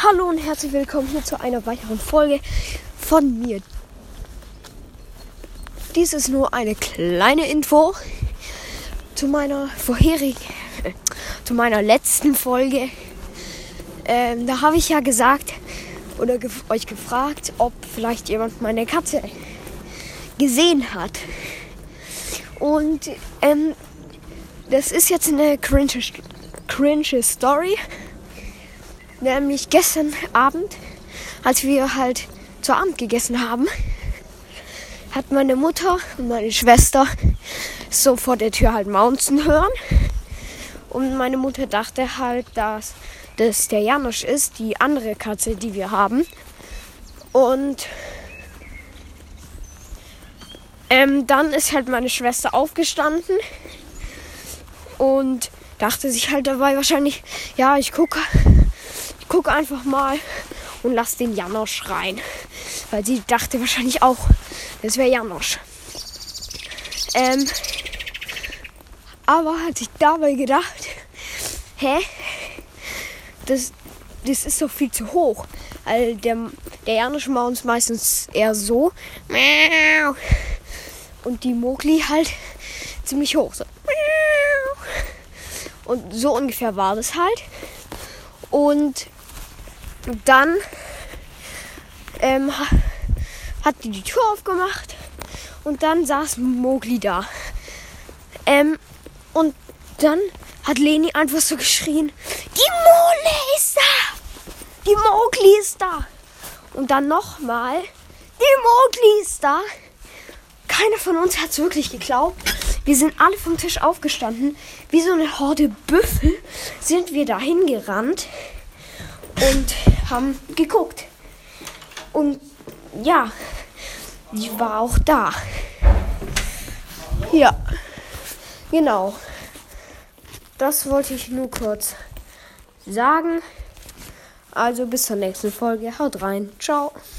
Hallo und herzlich willkommen hier zu einer weiteren Folge von mir. Dies ist nur eine kleine Info zu meiner letzten Folge. Da habe ich ja gesagt oder euch gefragt, ob vielleicht jemand meine Katze gesehen hat. Und das ist jetzt eine cringe Story. Nämlich gestern Abend, als wir halt zu Abend gegessen haben, hat meine Mutter und meine Schwester so vor der Tür halt maunzen hören. Und meine Mutter dachte halt, dass das der Janosch ist, die andere Katze, die wir haben. Und dann ist halt meine Schwester aufgestanden und dachte sich halt dabei wahrscheinlich, ja, ich guck einfach mal und lass den Janosch rein. Weil sie dachte wahrscheinlich auch, das wäre Janosch. Aber hat sich dabei gedacht, hä? Das ist doch viel zu hoch. Also der Janosch macht uns meistens eher so. Und die Mogli halt ziemlich hoch. So. Und so ungefähr war das halt. Und dann hat die Tür aufgemacht und dann saß Mogli da. Und dann hat Leni einfach so geschrien, die Mole ist da! Die Mogli ist da! Und dann nochmal, die Mogli ist da! Keiner von uns hat es wirklich geglaubt. Wir sind alle vom Tisch aufgestanden. Wie so eine Horde Büffel sind wir da hingerannt und haben geguckt. Und ja, die war auch da. Ja, genau. Das wollte ich nur kurz sagen. Also bis zur nächsten Folge. Haut rein. Ciao.